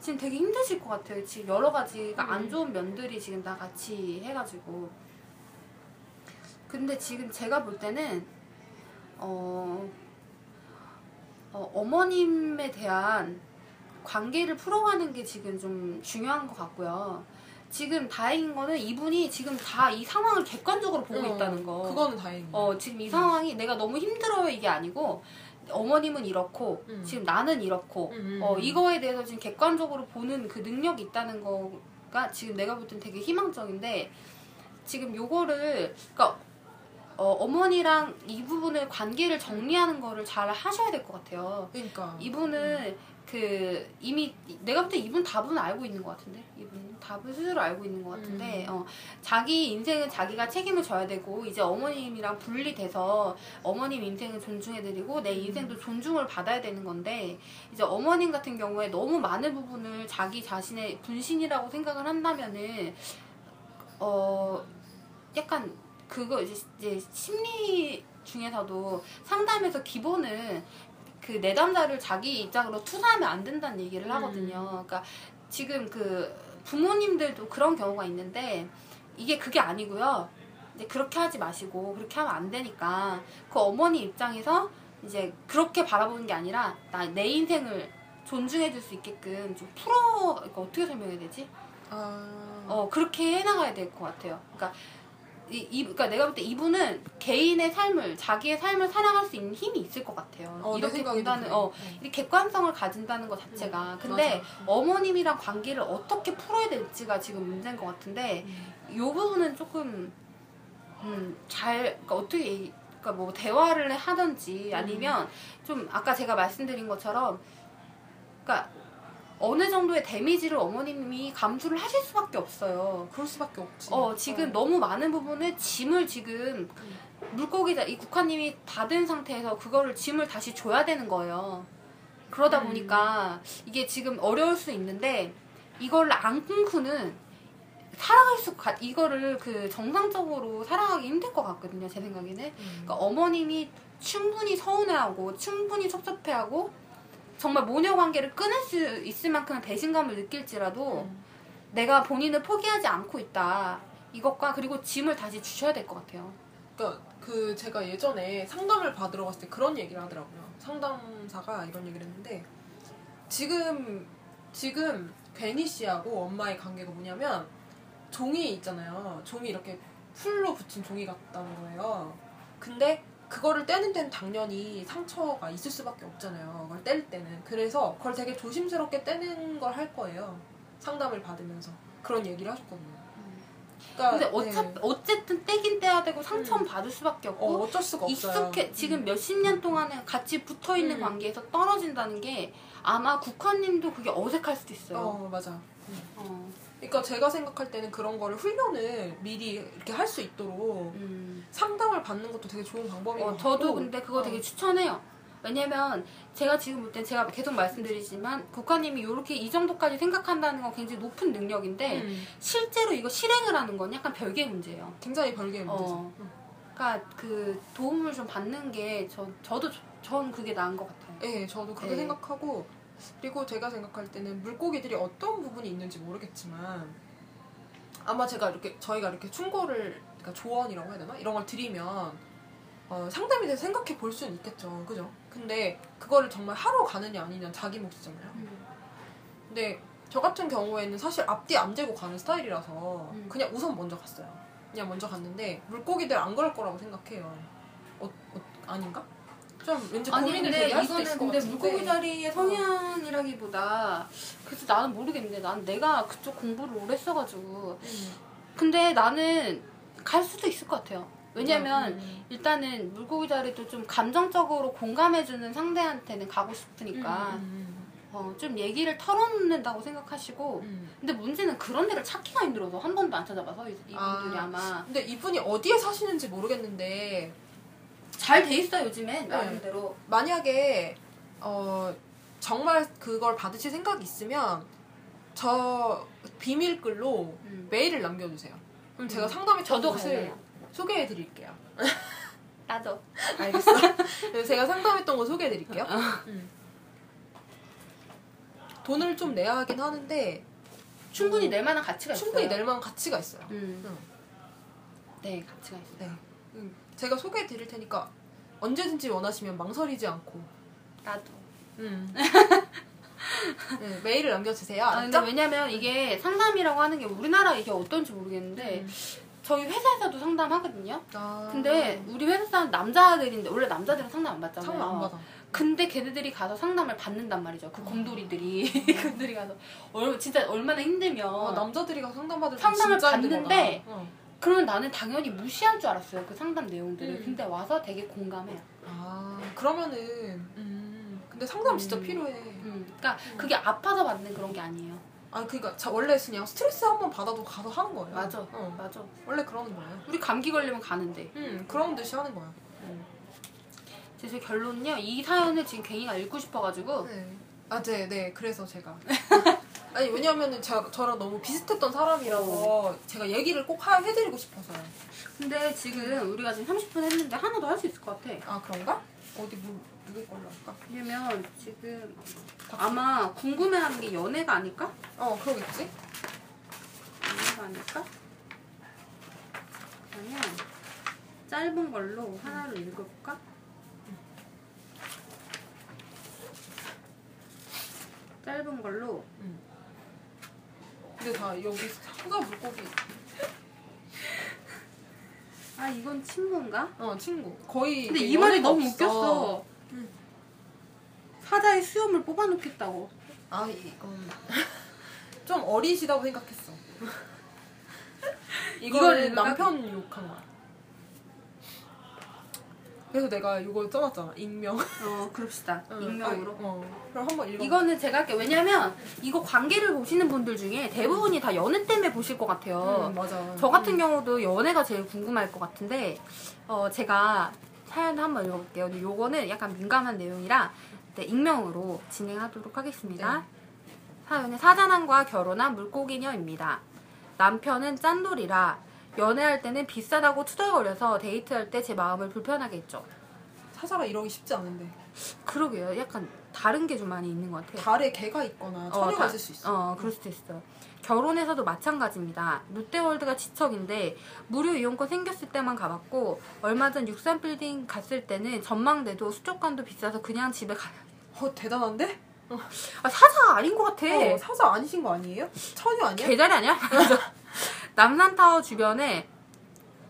지금 되게 힘드실 것 같아요. 지금 여러 가지가 안 좋은 면들이 지금 다 같이 해가지고. 근데 지금 제가 볼 때는 어머님에 대한 관계를 풀어가는 게 지금 좀 중요한 것 같고요. 지금 다행인 거는 이분이 지금 다 이 상황을 객관적으로 보고 있다는 거. 그거는 다행이에요. 지금 이 상황이 내가 너무 힘들어요 이게 아니고, 어머님은 이렇고 지금 나는 이렇고 이거에 대해서 지금 객관적으로 보는 그 능력이 있다는 거가 지금 내가 볼 땐 되게 희망적인데, 지금 요거를, 그러니까 어머니랑 이 부분의 관계를 정리하는 거를 잘 하셔야 될 것 같아요. 그러니까 이분은 이미 내가 볼 때 이분 답은 알고 있는 것 같은데, 이분 답을 스스로 알고 있는 것 같은데, 자기 인생은 자기가 책임을 져야 되고, 이제 어머님이랑 분리돼서 어머님 인생을 존중해드리고 내 인생도 존중을 받아야 되는 건데, 이제 어머님 같은 경우에 너무 많은 부분을 자기 자신의 분신이라고 생각을 한다면은 약간 그거 이제 심리 중에서도 상담에서 기본은 그 내담자를 자기 입장으로 투사하면 안 된다는 얘기를 하거든요. 그러니까 지금 그 부모님들도 그런 경우가 있는데, 이게 그게 아니고요. 이제 그렇게 하지 마시고, 그렇게 하면 안 되니까, 그 어머니 입장에서 이제 그렇게 바라보는 게 아니라, 내 인생을 존중해 줄 수 있게끔 좀 그러니까 어떻게 설명해야 되지? 그렇게 해나가야 될 것 같아요. 그러니까 그러니까 내가 볼 때 이분은 개인의 삶을, 자기의 삶을 살아갈 수 있는 힘이 있을 것 같아요. 이렇게 본다는, 이렇게 객관성을 가진다는 것 자체가. 근데 맞아. 어머님이랑 관계를 어떻게 풀어야 될지가 지금 문제인 것 같은데, 이 부분은 조금 그러니까 어떻게, 그러니까 뭐 대화를 하든지 아니면 좀 아까 제가 말씀드린 것처럼, 그러니까 어느 정도의 데미지를 어머님이 감수를 하실 수밖에 없어요. 그럴 수밖에 없지. 지금 너무 많은 부분에 짐을 지금 이 국화님이 받은 상태에서 그거를 짐을 다시 줘야 되는 거예요. 그러다 보니까 이게 지금 어려울 수 있는데, 이걸 안 끊고는 이거를 정상적으로 살아가기 힘들 것 같거든요, 제 생각에는. 그러니까 어머님이 충분히 서운해하고, 충분히 섭섭해하고, 정말 모녀관계를 끊을 수 있을 만큼의 배신감을 느낄지라도 내가 본인을 포기하지 않고 있다, 이것과 그리고 짐을 다시 주셔야 될 것 같아요. 그러니까 제가 예전에 상담을 받으러 갔을 때 그런 얘기를 하더라고요. 상담사가 이런 얘기를 했는데, 지금 괭이 씨하고 엄마의 관계가 뭐냐면, 종이 있잖아요. 종이 이렇게 풀로 붙인 종이 같다는 거예요. 근데 그거를 떼는 데는 당연히 상처가 있을 수밖에 없잖아요. 그걸 뗄 때는. 그래서 그걸 되게 조심스럽게 떼는 걸 할 거예요. 상담을 받으면서. 그런 얘기를 하셨거든요. 그러니까, 근데 어쨌든 떼긴 떼야 되고, 상처는 받을 수밖에 없고, 어쩔 수가 없어요. 지금 몇십 년 동안은 같이 붙어있는 관계에서 떨어진다는 게, 아마 국화님도 그게 어색할 수도 있어요. 맞아. 그러니까 제가 생각할 때는 그런 거를 훈련을 미리 이렇게 할 수 있도록 상담을 받는 것도 되게 좋은 방법인 것 같고. 저도 근데 그거 되게 추천해요. 왜냐면 제가 지금 볼 땐, 제가 계속 말씀드리지만, 국화님이 이렇게 이 정도까지 생각한다는 건 굉장히 높은 능력인데 실제로 이거 실행을 하는 건 약간 별개의 문제예요. 굉장히 별개의 문제죠. 그러니까 그 도움을 좀 받는 게 저도 전 그게 나은 것 같아요. 네, 저도 그렇게 생각하고, 그리고 제가 생각할 때는 물고기들이 어떤 부분이 있는지 모르겠지만 아마 제가 이렇게 저희가 이렇게 충고를, 그러니까 조언이라고 해야 되나? 이런 걸 드리면 상담에 대해서 생각해 볼 수는 있겠죠. 그죠? 근데 그거를 정말 하러 가느냐 아니냐 자기 몫이잖아요. 근데 저 같은 경우에는 사실 앞뒤 안 재고 가는 스타일이라서 그냥 우선 먼저 갔어요. 그냥 먼저 갔는데 물고기들 안 그럴 거라고 생각해요. 아닌가? 좀 왠지 고민을 되게 할 수도 있을 것 같은데. 근데 물고기 자리의 성향이라기보다 그래서 나는 모르겠는데 난 내가 그쪽 공부를 오래 써가지고 근데 나는 갈 수도 있을 것 같아요. 왜냐면 일단은 물고기 자리도 좀 감정적으로 공감해주는 상대한테는 가고 싶으니까 좀 얘기를 털어놓는다고 생각하시고 근데 문제는 그런 데를 찾기가 힘들어서 한 번도 안 찾아봐서 이분들이 아마 근데 이분이 어디에 사시는지 모르겠는데 잘 돼 있어요, 요즘엔. 나름대로. 만약에 정말 그걸 받으실 생각이 있으면 저 비밀글로 메일을 남겨주세요. 그럼 제가 상담에 저도 것을 소개해드릴게요. 나도. 알겠어. 제가 상담했던 거 소개해드릴게요. 돈을 좀 내야 하긴 하는데 충분히 낼 만한 가치가 있어요. 충분히 낼 만한 가치가 있어요. 네, 가치가 있어요. 네. 제가 소개해 드릴 테니까 언제든지 원하시면 망설이지 않고. 나도. 네, 메일을 남겨주세요. 근데 왜냐면 이게 상담이라고 하는 게 우리나라 이게 어떤지 모르겠는데 저희 회사에서도 상담하거든요. 근데 우리 회사 사람 남자들인데 원래 남자들은 상담 안 받잖아요. 상담 안 받아. 근데 걔네들이 가서 상담을 받는단 말이죠. 그 곰돌이들이 곰돌이 가서 진짜 얼마나 힘들면 남자들이 가서 상담을 받는데. 그러면 나는 당연히 무시한 줄 알았어요. 그 상담 내용들을. 근데 와서 되게 공감해요. 그러면은 근데 상담 진짜 필요해. 그러니까 그게 아파서 받는 그런 게 아니에요. 그러니까 원래 그냥 스트레스 한번 받아도 가서 하는 거예요. 맞아. 맞아. 원래 그러는 거예요. 우리 감기 걸리면 가는데. 그런 듯이 하는 거야. 제 결론은요. 이 사연을 지금 괭이가 읽고 싶어가지고. 네. 그래서 제가. 아니 왜냐면은 저랑 너무 비슷했던 사람이라서 제가 얘기를 꼭 해드리고 싶어서요. 근데 지금 우리가 지금 30분 했는데 하나 더 할 수 있을 것 같아. 그런가? 어디 누구 걸로 할까? 왜냐면 지금 아마 궁금해하는 게 연애가 아닐까? 그러겠지? 연애가 아닐까? 그러면 짧은 걸로 하나로 읽어볼까? 짧은 걸로 근데 다 여기 사자 물고기. 이건 친구인가? 친구. 거의. 근데 이 말이 너무 웃겼어. 사자의 수염을 뽑아놓겠다고. 이건 좀 어리시다고 생각했어. 이거는 남편 욕한 거야. 그래서 내가 이거 써놨잖아. 익명. 그럽시다. 익명으로. 그럼 한번 읽어. 이거는 제가 할게요. 왜냐면 이거 관계를 보시는 분들 중에 대부분이 다 연애 때문에 보실 것 같아요. 맞아. 저 같은 경우도 연애가 제일 궁금할 것 같은데 제가 사연을 한번 읽어볼게요. 근데 요거는 약간 민감한 내용이라 익명으로 진행하도록 하겠습니다. 사연은 사자남과 결혼한 물고기녀입니다. 남편은 짠돌이라 연애할 때는 비싸다고 투덜거려서 데이트할 때 제 마음을 불편하게 했죠. 사자가 이러기 쉽지 않은데. 그러게요. 약간 다른 게 좀 많이 있는 것 같아요. 달에 개가 있거나 처녀가 있을 수 있어요. 그럴 수도 있어요. 결혼에서도 마찬가지입니다. 롯데월드가 지척인데 무료 이용권 생겼을 때만 가봤고 얼마 전 63빌딩 갔을 때는 전망대도 수족관도 비싸서 그냥 집에 가야겠다. 대단한데? 사자가 아닌 것 같아. 사자 아니신 거 아니에요? 처녀 아니야? 개자리 아니야? 남산타워 주변에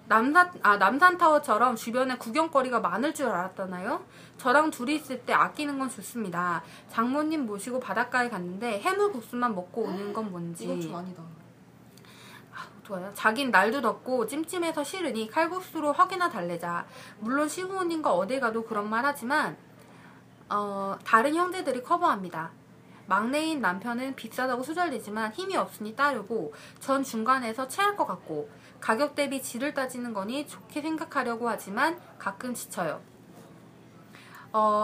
남산타워처럼 주변에 구경거리가 많을 줄 알았다나요? 저랑 둘이 있을 때 아끼는 건 좋습니다. 장모님 모시고 바닷가에 갔는데 해물국수만 먹고 오는 건 뭔지. 이건 좀 아니다. 좋아요. 자긴 날도 덥고 찜찜해서 싫으니 칼국수로 확이나 달래자. 물론 시부모님과 어딜 가도 그런 말 하지만 다른 형제들이 커버합니다. 막내인 남편은 비싸다고 수절리지만 힘이 없으니 따르고 전 중간에서 체할 것 같고 가격 대비 질을 따지는 거니 좋게 생각하려고 하지만 가끔 지쳐요.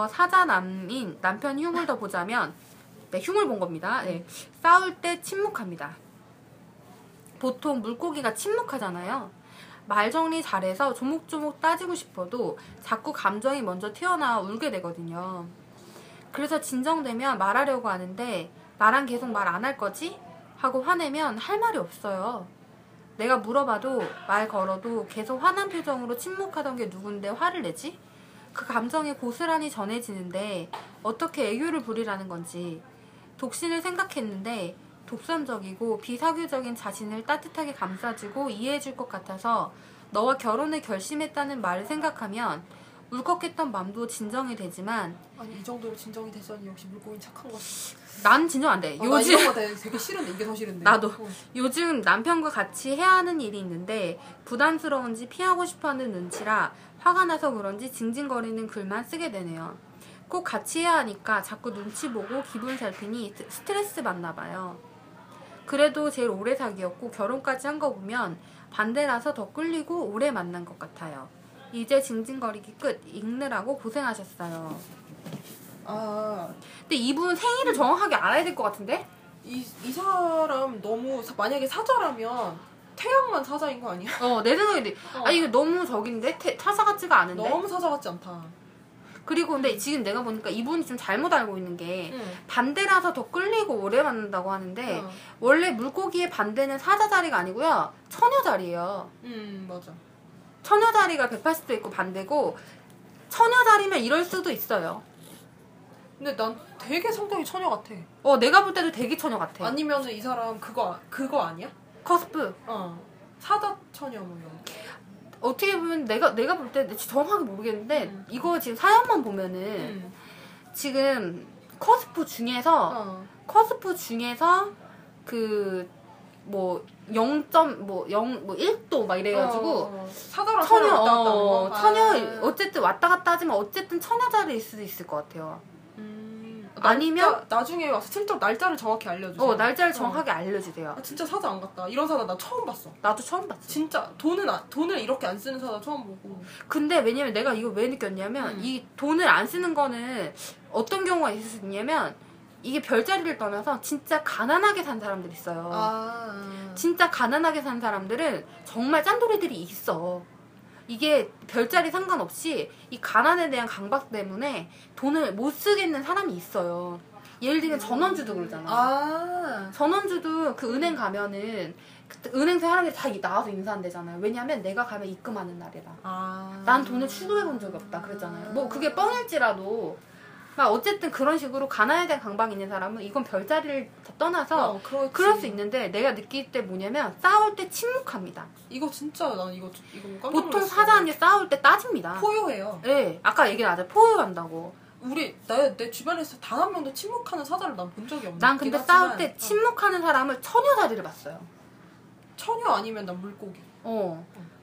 사자남인 남편 흉을 더 보자면 흉을 본 겁니다. 싸울 때 침묵합니다. 보통 물고기가 침묵하잖아요. 말 정리 잘해서 조목조목 따지고 싶어도 자꾸 감정이 먼저 튀어나와 울게 되거든요. 그래서 진정되면 말하려고 하는데 나랑 계속 말 안 할 거지? 하고 화내면 할 말이 없어요. 내가 물어봐도 말 걸어도 계속 화난 표정으로 침묵하던 게 누군데 화를 내지? 그 감정이 고스란히 전해지는데 어떻게 애교를 부리라는 건지. 독신을 생각했는데 독선적이고 비사교적인 자신을 따뜻하게 감싸주고 이해해줄 것 같아서 너와 결혼을 결심했다는 말을 생각하면 울컥했던 맘도 진정이 되지만. 아니 이 정도로 진정이 되자니 역시 물고기 착한 것 같아. 난 진정 안 돼. 요즘 나 이런 거 되게 싫은데 이게 더 싫은데. 나도 요즘 남편과 같이 해야 하는 일이 있는데 부담스러운지 피하고 싶어하는 눈치라 화가 나서 그런지 징징거리는 글만 쓰게 되네요. 꼭 같이 해야 하니까 자꾸 눈치 보고 기분 살피니 스트레스 받나 봐요. 그래도 제일 오래 사귀었고 결혼까지 한 거 보면 반대라서 더 끌리고 오래 만난 것 같아요. 이제 징징거리기 끝. 읽느라고 고생하셨어요. 아 근데 이분 생일을 정확하게 알아야 될 것 같은데? 이 사람 너무 만약에 사자라면 태양만 사자인 거 아니야? 내 생각인데 아니 이거 너무 저긴데? 사자 같지가 않은데? 너무 사자 같지 않다. 그리고 근데 지금 내가 보니까 이분이 좀 잘못 알고 있는 게 반대라서 더 끌리고 오래 만난다고 하는데 원래 물고기의 반대는 사자 자리가 아니고요 처녀 자리예요. 맞아. 처녀 자리가 180도 있고 반대고 처녀 자리면 이럴 수도 있어요. 근데 난 되게 성격이 처녀 같아. 내가 볼 때도 되게 처녀 같아. 아니면은 이 사람 그거 아니야? 커스프. 사자 처녀 뭐 이런 거. 어떻게 보면 내가 볼 때 정확하게 모르겠는데 이거 지금 사연만 보면은 지금 커스프 중에서 그 뭐 0.1도 막 이래가지고 사자랑 처녀 왔다 갔다 처녀 어쨌든 왔다 갔다 하지만 어쨌든 처녀 자리일 수도 있을 것 같아요. 아니면 나중에 와서 실제로 날짜를 정확히 알려주세요. 날짜를 정확하게 알려주세요. 진짜 사자 안 같다. 이런 사자 나 처음 봤어. 나도 처음 봤어. 진짜 돈을 이렇게 안 쓰는 사자 처음 보고. 근데 왜냐면 내가 이거 왜 느꼈냐면 이 돈을 안 쓰는 거는 어떤 경우가 있을 수 있냐면 이게 별자리를 떠나서 진짜 가난하게 산 사람들 있어요. 진짜 가난하게 산 사람들은 정말 짠돌이들이 있어. 이게 별자리 상관없이 이 가난에 대한 강박 때문에 돈을 못 쓰겠는 사람이 있어요. 예를 들면 전원주도 그러잖아. 전원주도 그 은행 가면은 은행 사람들이 다 나와서 인사한대잖아요. 왜냐면 내가 가면 입금하는 날이라. 난 돈을 출구해본 적이 없다 그랬잖아요. 뭐 그게 뻥일지라도 막 어쨌든 그런 식으로 가난에 대한 강박이 있는 사람은 이건 별자리를 다 떠나서 그럴 수 있는데 내가 느낄 때 뭐냐면 싸울 때 침묵합니다. 이거 진짜 난 이거 깜짝 놀랐어. 보통 사자는 싸울 때 따집니다. 포효해요. 네, 아까 얘기하자 포효한다고. 우리 내 주변에서 단 한 명도 침묵하는 사자를 난 본 적이 없는. 난 근데 싸울 때 침묵하는 사람을 처녀 자리를 봤어요. 처녀 아니면 난 물고기.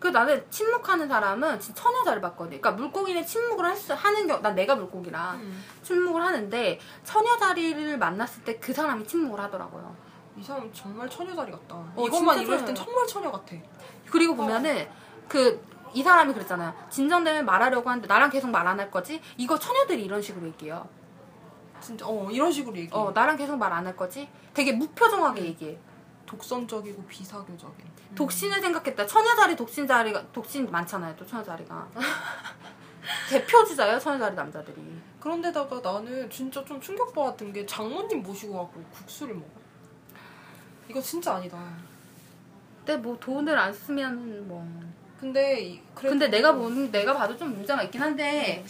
그 나는 침묵하는 사람은 진짜 처녀 자리를 봤거든. 그러니까 물고기는 침묵을 하는 경우, 난 내가 물고기라 침묵을 하는데 처녀 자리를 만났을 때 그 사람이 침묵을 하더라고요. 이 사람 정말 처녀 자리 같다. 이것만 이럴 땐 정말 처녀 같아. 그리고 보면은 이 사람이 그랬잖아요. 진정되면 말하려고 하는데 나랑 계속 말 안 할 거지? 이거 처녀들이 이런 식으로 얘기해요. 진짜 이런 식으로 얘기해. 나랑 계속 말 안 할 거지? 되게 무표정하게 얘기해. 독선적이고 비사교적인. 독신을 생각했다. 처녀자리 독신 많잖아요. 또 처녀자리가 대표 주자예요. 처녀자리 남자들이. 그런데다가 나는 진짜 좀 충격받았던 게 장모님 모시고 가고 국수를 먹어. 이거 진짜 아니다. 근데 뭐 돈을 안 쓰면 뭐. 근데 내가 봐도 좀 문제가 있긴 한데.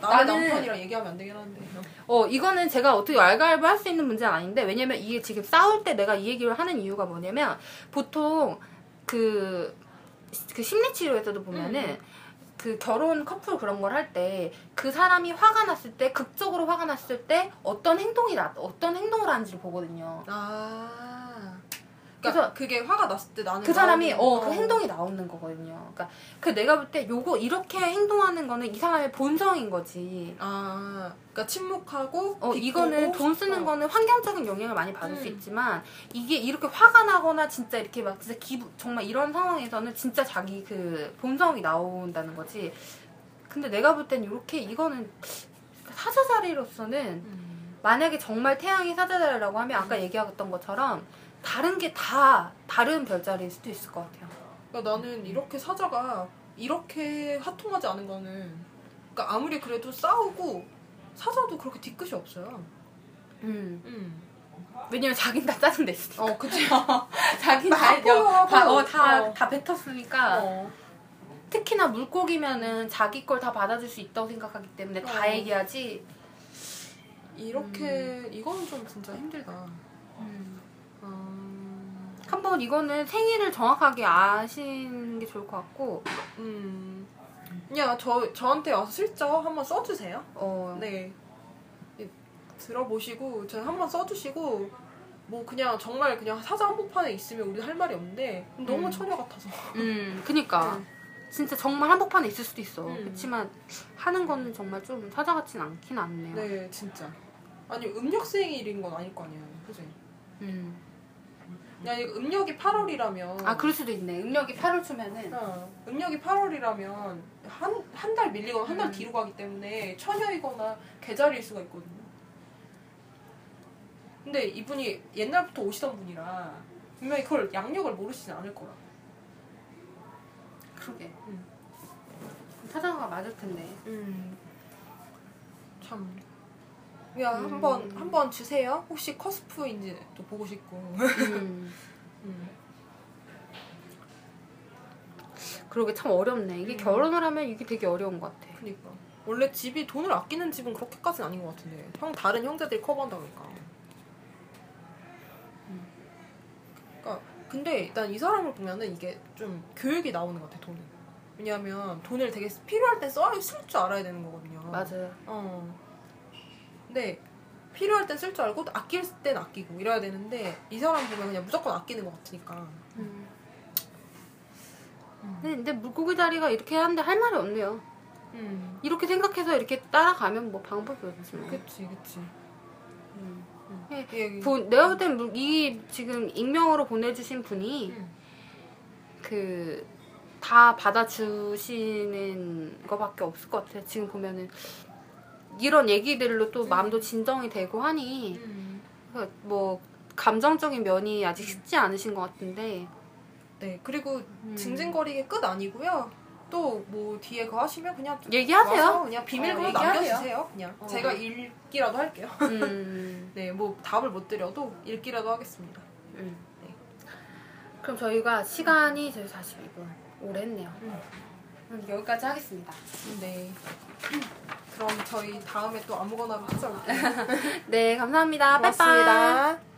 나는 남편이랑 얘기하면 안 되긴 한데. 이거는 제가 어떻게 왈가왈부 할 수 있는 문제는 아닌데, 왜냐면 이게 지금 싸울 때 내가 이 얘기를 하는 이유가 뭐냐면, 보통 그 심리치료에서도 보면은, 그 결혼 커플 그런 걸 할 때, 그 사람이 화가 났을 때, 극적으로 화가 났을 때, 어떤 행동을 하는지를 보거든요. 그래서 그게 화가 났을 때 나는 그 사람이 그 행동이 나오는 거거든요. 그러니까 그 내가 볼 때 요거 이렇게 행동하는 거는 이 사람의 본성인 거지. 그러니까 침묵하고 이거는 돈 쓰는 거는 환경적인 영향을 많이 받을 수 있지만 이게 이렇게 화가 나거나 진짜 이렇게 막 진짜 정말 이런 상황에서는 진짜 자기 그 본성이 나온다는 거지. 근데 내가 볼 땐 요렇게 이거는 사자 자리로서는 만약에 정말 태양이 사자 자리라고 하면 아까 얘기했던 것처럼 다른 게 다른 별자리일 수도 있을 것 같아요. 그러니까 나는 이렇게 사자가 이렇게 화통하지 않은 거는, 그러니까 아무리 그래도 싸우고 사자도 그렇게 뒤끝이 없어요. 왜냐면 자긴 다 짜증 냈으니까. 어, 그치. 자긴 다 뱉었으니까. 특히나 물고기면은 자기 걸 다 받아줄 수 있다고 생각하기 때문에 다 얘기하지. 이렇게 이건 좀 진짜 힘들다. 한번 이거는 생일을 정확하게 아시는 게 좋을 것 같고. 그냥 저한테 와서 슬쩍 한번 써주세요. 네. 들어보시고 저희 한번 써주시고, 뭐 그냥 정말 그냥 사자 한복판에 있으면 우리 할 말이 없는데 너무 처녀 같아서. 그니까. 진짜 정말 한복판에 있을 수도 있어. 그렇지만 하는 거는 정말 좀 사자 같진 않긴 않네요. 네, 진짜. 아니 음력 생일인 건 아닐 거 아니에요, 그치? 아니 음력이 8월이라면. 아, 그럴 수도 있네. 음력이 8월쯤에는. 음력이 8월이라면 한 달 밀리거나 한 달 뒤로 가기 때문에 처녀이거나 계절일 수가 있거든요. 근데 이분이 옛날부터 오시던 분이라 분명히 그걸 양력을 모르시진 않을 거라. 그러게. 사자가 맞을 텐데. 참. 야, 한번 주세요. 혹시 커스프인지 또 보고 싶고. 그러게 참 어렵네. 이게 결혼을 하면 이게 되게 어려운 것 같아. 그니까. 원래 집이 돈을 아끼는 집은 그렇게까지는 아닌 것 같은데. 다른 형제들이 커버한다 그러니까. 근데 난 이 사람을 보면은 이게 좀 교육이 나오는 것 같아, 돈은. 왜냐하면 돈을 되게 필요할 때 쓸 줄 알아야 되는 거거든요. 맞아요. 근데 필요할 땐 쓸 줄 알고 아낄 땐 아끼고 이래야 되는데 이 사람 보면 그냥 무조건 아끼는 것 같으니까. 근데 물고기 다리가 이렇게 하는데 할 말이 없네요. 이렇게 생각해서 이렇게 따라가면 뭐 방법이 없지. 그치. 내가 볼 땐 이 지금 익명으로 보내주신 분이 그 다 받아주시는 거밖에 없을 것 같아요. 지금 보면은 이런 얘기들로 또 마음도 진정이 되고 하니 뭐 감정적인 면이 아직 쉽지 않으신 것 같은데. 네, 그리고 징징거리게 끝 아니고요. 또 뭐 뒤에 그거 하시면 그냥 얘기하세요. 그냥 비밀번호 남겨주세요. 그냥 제가 읽기라도 할게요. 네, 뭐 답을 못 드려도 읽기라도 하겠습니다. 네. 그럼 저희가 시간이 저희 42분 오래했네요. 그럼 여기까지 하겠습니다. 네. 그럼 저희 다음에 또 아무거나로 찾아올게요. 네, 감사합니다. 고맙습니다. 빠이빠이.